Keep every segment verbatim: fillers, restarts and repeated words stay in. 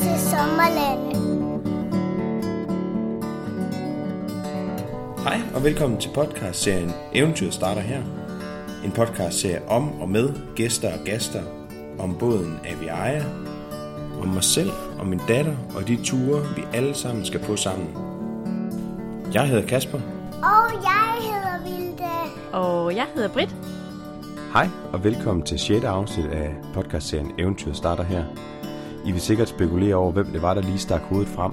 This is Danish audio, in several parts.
til sommerlandet. Hej og velkommen til podcastserien Eventyret starter her. En podcastserie om og med gæster og gaster, om båden Aviaja, om mig selv og min datter og de ture, vi alle sammen skal på sammen. Jeg hedder Kasper. Og jeg hedder Vilde. Og jeg hedder Britt. Hej og velkommen til sjette afsnit af podcastserien Eventyret starter her. I vil sikkert spekulere over, hvem det var, der lige stak hovedet frem,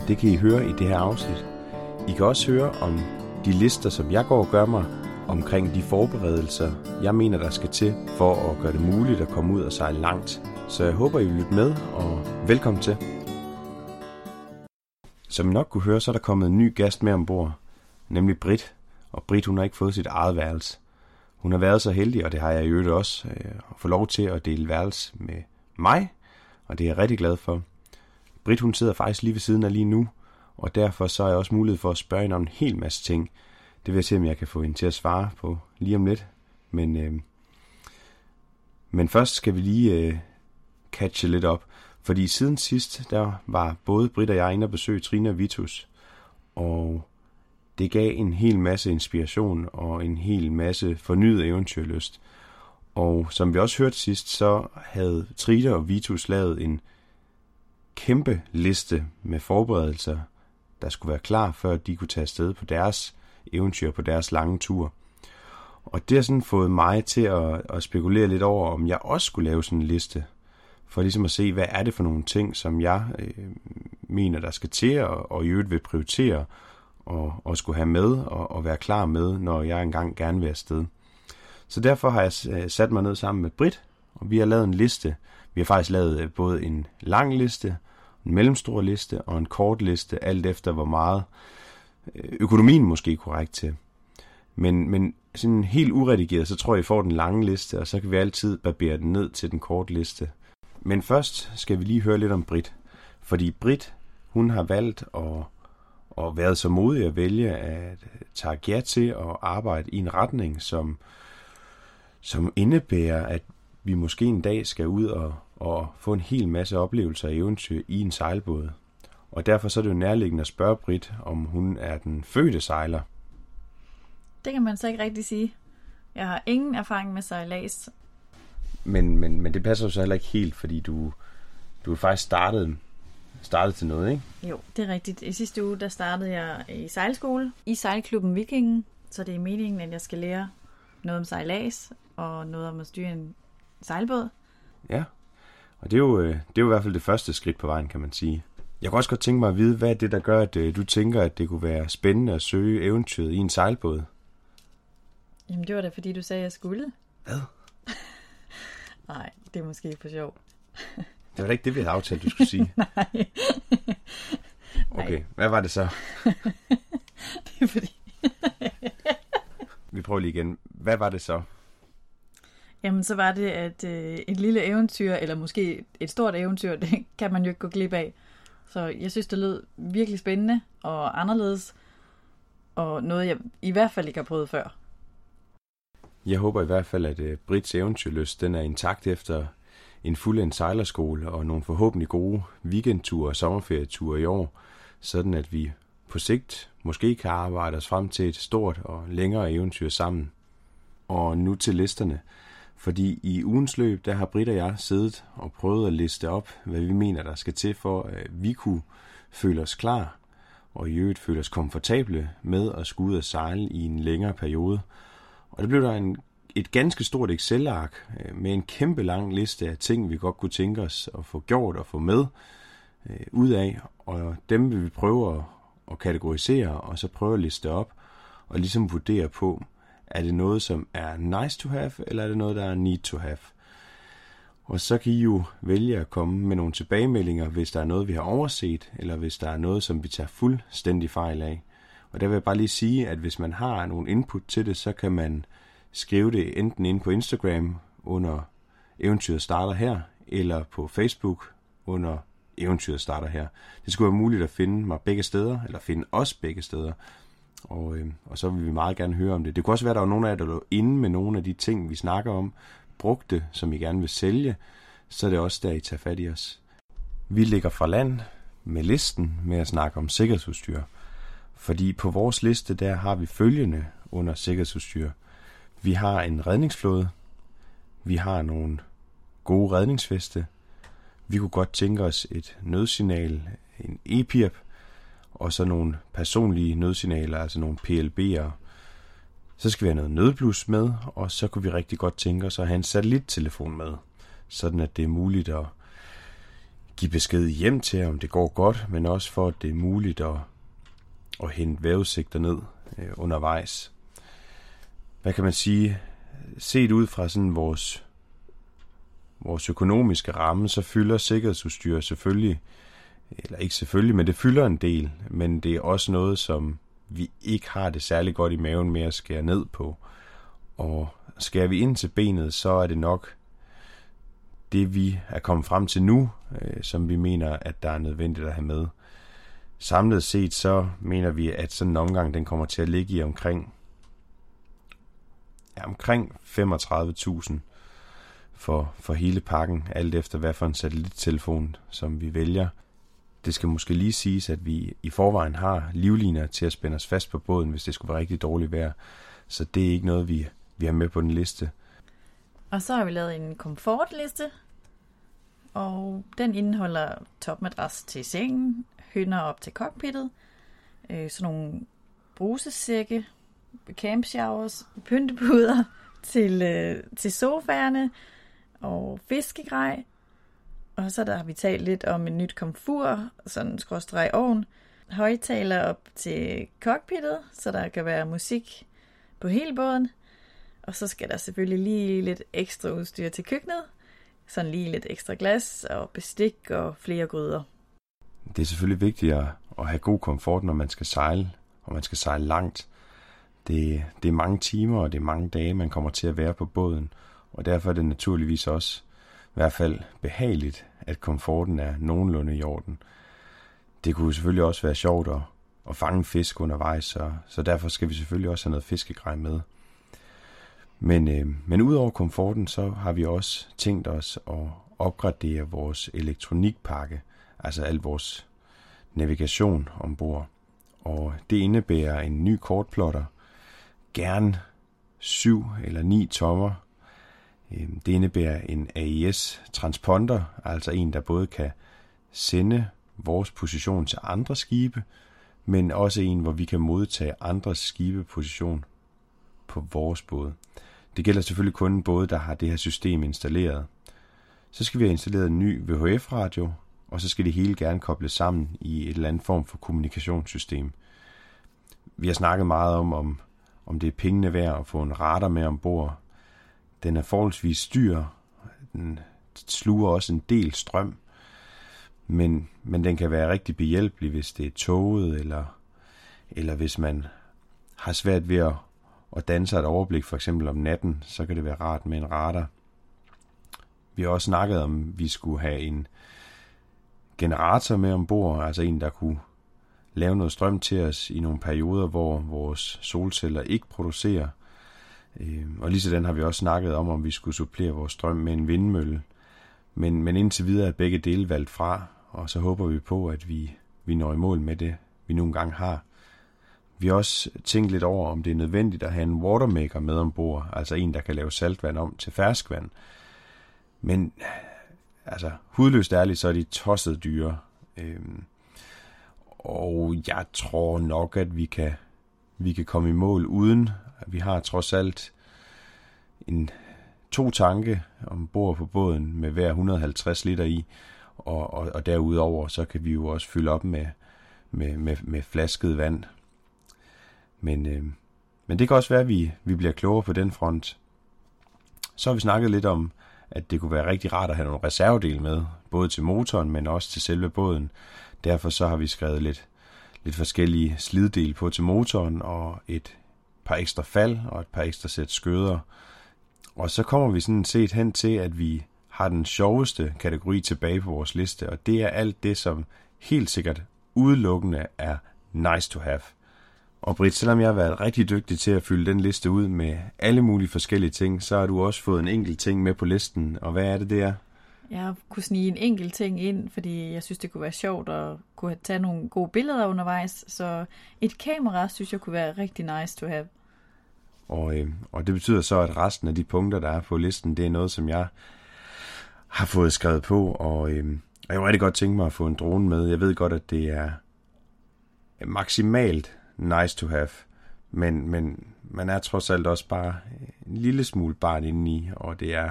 og det kan I høre i det her afsnit. I kan også høre om de lister, som jeg går og gør mig, omkring de forberedelser, jeg mener, der skal til for at gøre det muligt at komme ud og sejle langt. Så jeg håber, I vil lytte med, og velkommen til. Som I nok kunne høre, så er der kommet en ny gæst med ombord, nemlig Britt. Og Britt, hun har ikke fået sit eget værelse. Hun har været så heldig, og det har jeg i øvrigt også, at få lov til at dele værelse med mig, og det er jeg rigtig glad for. Britt, hun sidder faktisk lige ved siden af lige nu, og derfor så har jeg også mulighed for at spørge hende om en hel masse ting. Det vil jeg se, om jeg kan få hende til at svare på lige om lidt. Men, øh, men først skal vi lige øh, catche lidt op. Fordi siden sidst, der var både Britt og jeg inde og besøge Trina og Vitus. Og det gav en hel masse inspiration og en hel masse fornyet eventyrlyst. Og som vi også hørte sidst, så havde Trina og Vitus lavet en kæmpe liste med forberedelser, der skulle være klar, før de kunne tage afsted på deres eventyr, på deres lange tur. Og det har sådan fået mig til at, at spekulere lidt over, om jeg også skulle lave sådan en liste, for ligesom at se, hvad er det for nogle ting, som jeg øh, mener, der skal til, og, og i øvrigt vil prioritere, og, og skulle have med, og, og være klar med, når jeg engang gerne vil afsted. Så derfor har jeg sat mig ned sammen med Britt, og vi har lavet en liste. Vi har faktisk lavet både en lang liste, en mellemstor liste og en kort liste, alt efter hvor meget økonomien måske er korrekt til. Men, men sådan helt uredigeret, så tror jeg, I får den lange liste, og så kan vi altid barbere den ned til den korte liste. Men først skal vi lige høre lidt om Britt. Fordi Britt, hun har valgt at, at være så modig at vælge at tage ja til at arbejde i en retning, som, som indebærer, at vi måske en dag skal ud og, og få en hel masse oplevelser og eventyr i en sejlbåd. Og derfor så er det jo nærliggende at spørge Britt, om hun er den fødte sejler. Det kan man så ikke rigtig sige. Jeg har ingen erfaring med sejlads. Men, men, men det passer jo så heller ikke helt, fordi du, du er faktisk startet, startet til noget, ikke? Jo, det er rigtigt. I sidste uge, der startede jeg i sejlskole i Sejlklubben Vikingen. Så det er meningen, at jeg skal lære noget om sejlads og noget om at styre en sejlbåd. Ja, og det er, jo, det er jo i hvert fald det første skridt på vejen, kan man sige. Jeg kunne også godt tænke mig at vide, hvad er det, der gør, at du tænker, at det kunne være spændende at søge eventyret i en sejlbåd? Jamen, det var da, fordi du sagde, at jeg skulle. Hvad? Nej, det er måske for sjov. Det var da ikke det, vi havde aftalt, du skulle sige. Nej. Okay, hvad var det så? Det er fordi... Vi prøver lige igen. Hvad var det så? Jamen, så var det, at øh, et lille eventyr, eller måske et stort eventyr, det kan man jo ikke gå glip af. Så jeg synes, det lød virkelig spændende og anderledes, og noget, jeg i hvert fald ikke har prøvet før. Jeg håber i hvert fald, at øh, Brits eventyrlyst, den er intakt efter en fuldendt sejlerskole og nogle forhåbentlig gode weekendture og sommerferieture i år, sådan at vi på sigt måske kan arbejde os frem til et stort og længere eventyr sammen. Og nu til listerne. Fordi i ugens løb, der har Britt og jeg siddet og prøvet at liste op, hvad vi mener, der skal til for, at vi kunne føle os klar, og i øvrigt føle os komfortable med at skulle ud og sejle i en længere periode. Og det blev der en, et ganske stort Excel-ark med en kæmpe lang liste af ting, vi godt kunne tænke os at få gjort og få med øh, ud af, og dem vil vi prøve at, at kategorisere, og så prøve at liste op og ligesom vurdere på, er det noget, som er nice to have, eller er det noget, der er need to have? Og så kan I jo vælge at komme med nogle tilbagemeldinger, hvis der er noget, vi har overset, eller hvis der er noget, som vi tager fuldstændig fejl af. Og der vil jeg bare lige sige, at hvis man har nogle input til det, så kan man skrive det enten inde på Instagram under Eventyret starter her, eller på Facebook under Eventyret starter her. Det skulle være muligt at finde mig begge steder, eller finde os begge steder. Og, øh, og så vil vi meget gerne høre om det. Det kunne også være, at der var nogle af jer, der lå inde med nogle af de ting, vi snakker om, brugte, som I gerne vil sælge, så er det også der, I tager fat i os. Vi ligger fra land med listen med at snakke om sikkerhedsudstyr. Fordi på vores liste der har vi følgende under sikkerhedsudstyr. Vi har en redningsflåde. Vi har nogle gode redningsveste. Vi kunne godt tænke os et nødsignal, en e-pirp, og så nogle personlige nødsignaler, altså nogle P L B'er. Så skal vi have noget nødblus med, og så kunne vi rigtig godt tænke os at have en satellittelefon med, sådan at det er muligt at give besked hjem til, om det går godt, men også for, at det er muligt at, at hente vejrudsigter ned øh, undervejs. Hvad kan man sige? Set ud fra sådan vores, vores økonomiske ramme, så fylder sikkerhedsudstyr selvfølgelig, eller ikke selvfølgelig, men det fylder en del, men det er også noget, som vi ikke har det særlig godt i maven med at skære ned på. Og skærer vi ind til benet, så er det nok det, vi er kommet frem til nu, øh, som vi mener, at der er nødvendigt at have med. Samlet set, så mener vi, at sådan en omgang, den kommer til at ligge i omkring, ja, omkring femogtredive tusind for, for hele pakken, alt efter hvad for en satellittelefon, som vi vælger. Det skal måske lige siges, at vi i forvejen har livliner til at spænde os fast på båden, hvis det skulle være rigtig dårligt vejr. Så det er ikke noget, vi, vi har med på den liste. Og så har vi lavet en komfortliste, og den indeholder topmadras til sengen, hønder op til cockpittet, øh, sådan nogle brusesække, camp showers, pyntepuder til, øh, til sofaerne og fiskegrej. Og så der har vi talt lidt om et nyt komfur, sådan en skråstreg ovn, højtaler op til cockpittet, så der kan være musik på hele båden. Og så skal der selvfølgelig lige lidt ekstra udstyr til køkkenet. Sådan lige lidt ekstra glas og bestik og flere gryder. Det er selvfølgelig vigtigt at have god komfort, når man skal sejle, og man skal sejle langt. Det, det er mange timer, og det er mange dage, man kommer til at være på båden. Og derfor er det naturligvis også i hvert fald behageligt, at komforten er nogenlunde i orden. Det kunne selvfølgelig også være sjovt at, at fange fisk undervejs, så, så derfor skal vi selvfølgelig også have noget fiskegrej med. Men, øh, men udover komforten, så har vi også tænkt os at opgradere vores elektronikpakke, altså al vores navigation ombord. Og det indebærer en ny kortplotter, gerne syv eller ni tommer. Det indebærer en A I S-transponder, altså en, der både kan sende vores position til andre skibe, men også en, hvor vi kan modtage andres skibeposition på vores båd. Det gælder selvfølgelig kun en båd, der har det her system installeret. Så skal vi have installeret en ny V H F-radio, og så skal det hele gerne kobles sammen i et eller andet form for kommunikationssystem. Vi har snakket meget om, om, om det er pengene værd at få en radar med ombord. Den er forholdsvis dyr, den sluger også en del strøm, men, men den kan være rigtig behjælpelig, hvis det er tåget, eller, eller hvis man har svært ved at, at danse et overblik, for eksempel om natten, så kan det være rart med en radar. Vi har også snakket om, at vi skulle have en generator med ombord, altså en, der kunne lave noget strøm til os i nogle perioder, hvor vores solceller ikke producerer. Og lige sådan har vi også snakket om, om vi skulle supplere vores strøm med en vindmølle. Men, men indtil videre er begge dele valgt fra, og så håber vi på, at vi, vi når i mål med det, vi nogle gange har. Vi har også tænkt lidt over, om det er nødvendigt at have en watermaker med ombord, altså en, der kan lave saltvand om til ferskvand. Men altså, hudløst ærligt, så er de tosset dyre. Øhm, og jeg tror nok, at vi kan, vi kan komme i mål uden. Vi har trods alt en, to tanke ombord på båden med hver et hundrede og halvtreds liter i, og, og, og derudover så kan vi jo også fylde op med, med, med, med flasket vand. Men, øh, men det kan også være, at vi, vi bliver klogere på den front. Så har vi snakket lidt om, at det kunne være rigtig rart at have nogle reservedele med, både til motoren, men også til selve båden. Derfor så har vi skrevet lidt, lidt forskellige sliddele på til motoren og et par ekstra fald og et par ekstra sæt skøder. Og så kommer vi sådan set hen til, at vi har den sjoveste kategori tilbage på vores liste, og det er alt det, som helt sikkert udelukkende er nice to have. Og Britt, selvom jeg har været rigtig dygtig til at fylde den liste ud med alle mulige forskellige ting, så har du også fået en enkelt ting med på listen, og hvad er det, det er? Jeg kunne snige en enkelt ting ind, fordi jeg synes, det kunne være sjovt at kunne tage nogle gode billeder undervejs. Så et kamera, synes jeg, kunne være rigtig nice to have. Og, øh, og det betyder så, at resten af de punkter, der er på listen, det er noget, som jeg har fået skrevet på. Og, øh, og jeg var rigtig godt tænke mig at få en drone med. Jeg ved godt, at det er maksimalt nice to have. Men, men man er trods alt også bare en lille smule barn indeni, og det er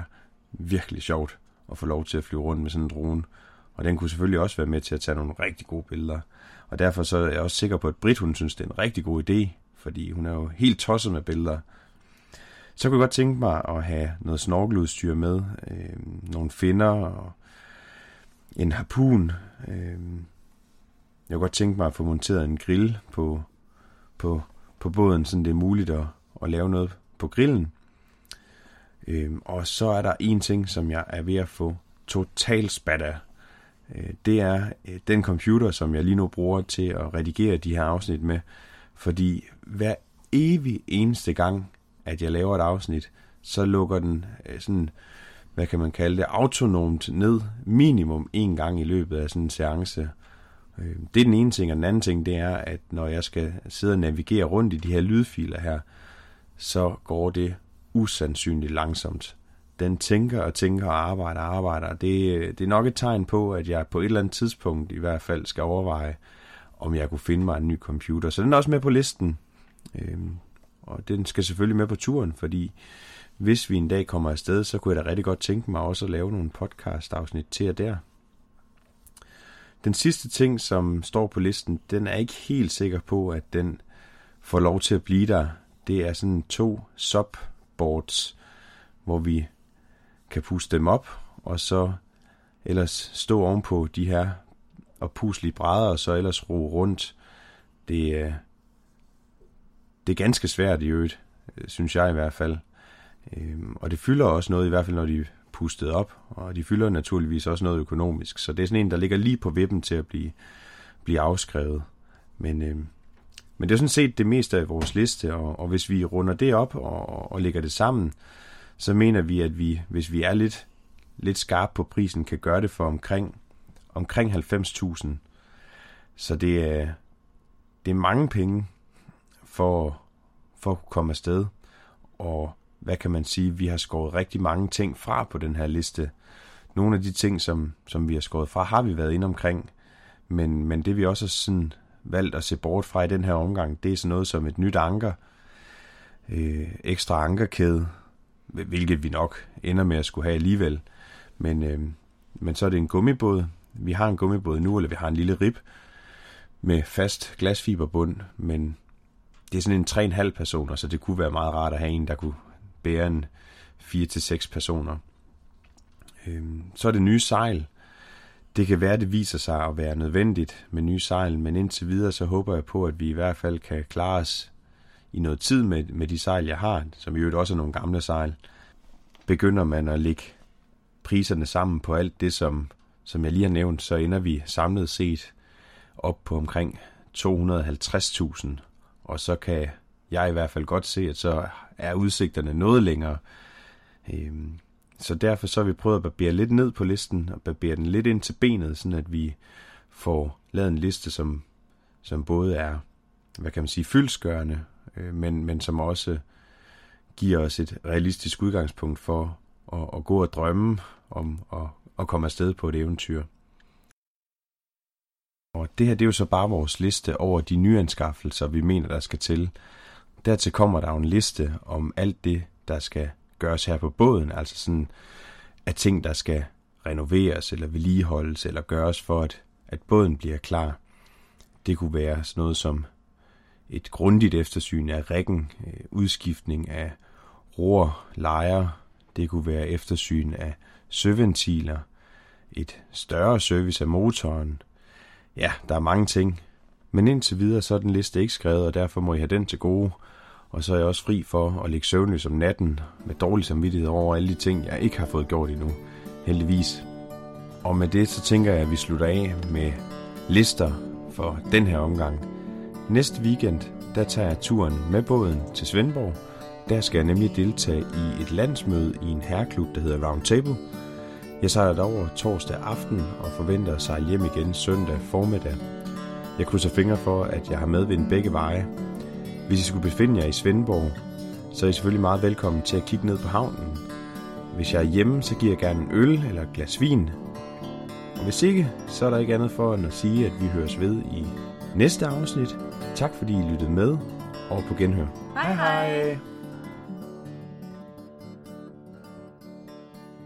virkelig sjovt at få lov til at flyve rundt med sådan en drone. Og den kunne selvfølgelig også være med til at tage nogle rigtig gode billeder. Og derfor så er jeg også sikker på, at Britt, hun synes, det er en rigtig god idé, fordi hun er jo helt tosset med billeder. Så kunne jeg godt tænke mig at have noget snorkeludstyr med, øh, nogle finner og en harpun. Øh, jeg kunne godt tænke mig at få monteret en grill på, på, på båden, så det er muligt at, at lave noget på grillen. Øhm, og så er der en ting, som jeg er ved at få totalt spat af. Øh, det er øh, den computer, som jeg lige nu bruger til at redigere de her afsnit med. Fordi hver evig eneste gang, at jeg laver et afsnit, så lukker den øh, sådan, hvad kan man kalde det, autonomt ned minimum en gang i løbet af sådan en seance. Øh, det er den ene ting, og den anden ting, det er, at når jeg skal sidde og navigere rundt i de her lydfiler her, så går det usandsynligt langsomt. Den tænker og tænker og arbejder og arbejder. Det, det er nok et tegn på, at jeg på et eller andet tidspunkt i hvert fald skal overveje, om jeg kunne finde mig en ny computer. Så den er også med på listen. Øhm, og den skal selvfølgelig med på turen, fordi hvis vi en dag kommer afsted, så kunne jeg da rigtig godt tænke mig også at lave nogle podcast-afsnit til og der. Den sidste ting, som står på listen, den er ikke helt sikker på, at den får lov til at blive der. Det er sådan to sub boards, hvor vi kan puste dem op, og så ellers stå ovenpå de her og puslige brædder, og så ellers ro rundt. Det, det er ganske svært i øvrigt, synes jeg i hvert fald. Og det fylder også noget, i hvert fald når de er pustet op, og de fylder naturligvis også noget økonomisk. Så det er sådan en, der ligger lige på vippen til at blive, blive afskrevet. Men... Men det er sådan set det meste af vores liste, og, og hvis vi runder det op og, og lægger det sammen, så mener vi, at vi, hvis vi er lidt, lidt skarpe på prisen, kan gøre det for omkring, omkring halvfems tusind. Så det er, det er mange penge for, for at komme afsted. Og hvad kan man sige, vi har skåret rigtig mange ting fra på den her liste. Nogle af de ting, som, som vi har skåret fra, har vi været inde omkring, men, men det vi også sådan valgt at se bort fra i den her omgang, det er sådan noget som et nyt anker, øh, ekstra ankerkæde, hvilket vi nok ender med at skulle have alligevel, men, øh, men så er det en gummibåd. Vi har en gummibåd nu, eller vi har en lille rib med fast glasfiberbund, men det er sådan en tre komma fem personer, så det kunne være meget rart at have en, der kunne bære en fire til seks personer. Øh, så er det nye sejl. Det kan være, det viser sig at være nødvendigt med nye sejl, men indtil videre så håber jeg på, at vi i hvert fald kan klare os i noget tid med, med de sejl, jeg har, som i øvrigt også er nogle gamle sejl. Begynder man at lægge priserne sammen på alt det, som, som jeg lige har nævnt, så ender vi samlet set op på omkring to hundrede og halvtreds tusind, og så kan jeg i hvert fald godt se, at så er udsigterne noget længere. Øhm Så derfor så har vi prøvet at barbere lidt ned på listen, og barbere den lidt ind til benet, sådan at vi får lavet en liste, som, som både er, hvad kan man sige, fyldsgørende, øh, men, men som også giver os et realistisk udgangspunkt for at, at gå og drømme om at, at komme afsted på et eventyr. Og det her, det er jo så bare vores liste over de nye anskaffelser, vi mener, der skal til. Dertil kommer der en liste om alt det, der skal gøres her på båden, altså sådan at ting, der skal renoveres eller vedligeholdes eller gøres for, at, at båden bliver klar. Det kunne være sådan noget som et grundigt eftersyn af riggen, øh, udskiftning af ror, lejer. Det kunne være eftersyn af søventiler, et større service af motoren. Ja, der er mange ting. Men indtil videre så er den liste ikke skrevet, og derfor må I have den til gode. Og så er jeg også fri for at ligge søvnløs om natten med dårlig samvittighed over alle de ting, jeg ikke har fået gjort endnu, heldigvis. Og med det, så tænker jeg, at vi slutter af med lister for den her omgang. Næste weekend, der tager jeg turen med båden til Svendborg. Der skal jeg nemlig deltage i et landsmøde i en herreklub, der hedder Round Table. Jeg sejler derover torsdag aften og forventer at sejle hjem igen søndag formiddag. Jeg krydser fingre for, at jeg har medvind begge veje. Hvis I skulle befinde jer i Svendborg, så er I selvfølgelig meget velkommen til at kigge ned på havnen. Hvis jeg er hjemme, så giver jeg gerne en øl eller et glas vin. Og hvis ikke, så er der ikke andet for end at sige, at vi høres ved i næste afsnit. Tak fordi I lyttede med, og på genhør. Hej hej!